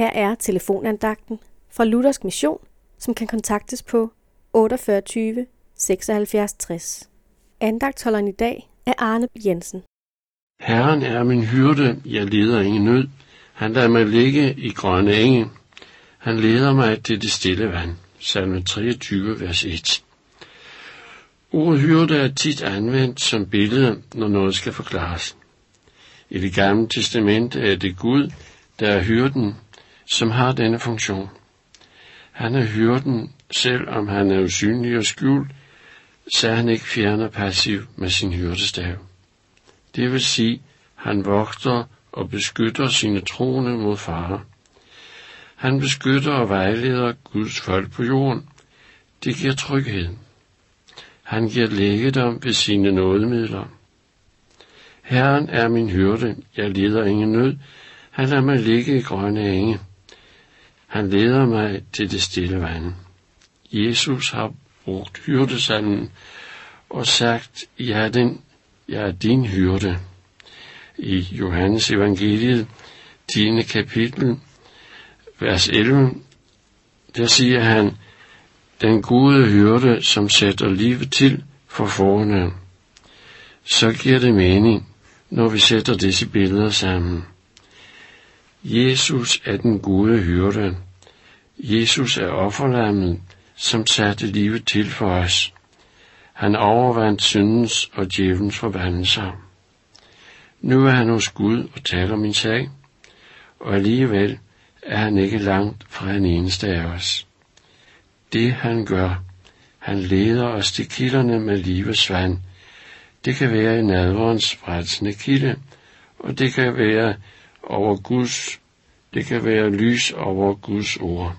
Her er telefonandagten fra Luthersk Mission, som kan kontaktes på 48 76 60. Andagtholderen i dag er Arne Jensen. Herren er min hyrde, jeg lider ingen nød. Han lader mig ligge i grønne enge. Han leder mig til det stille vand. Salme 23, vers 1. Ordet hyrde er tit anvendt som billede, når noget skal forklares. I Det Gamle Testament er det Gud, der er hyrden, som har denne funktion. Han er hyrden, selvom han er usynlig og skjult, så han ikke fjern og passiv med sin hyrdestav. Det vil sige, han vogter og beskytter sine troende mod farer. Han beskytter og vejleder Guds folk på jorden. Det giver tryghed. Han giver lægedom ved sine nådemidler. Herren er min hyrde, jeg lider ingen nød. Han lader mig ligge i grønne enge. Han leder mig til det stille vand. Jesus har brugt hyrdesalmen og sagt, jeg er din hyrde. I Johannes evangeliet, 10. kapitel, vers 11, der siger han, den gode hyrde, som sætter livet til for fårene. Så giver det mening, når vi sætter disse billeder sammen. Jesus er den gode hyrde. Jesus er offerlammet, som satte livet til for os. Han overvandt syndens og djævelens forbandelser. Nu er han hos Gud og taler min sag, og alligevel er han ikke langt fra en eneste af os. Det han gør, han leder os til kilderne med livets vand. Det kan være i nadverens frelsende kilde, og det kan være lys over Guds ord.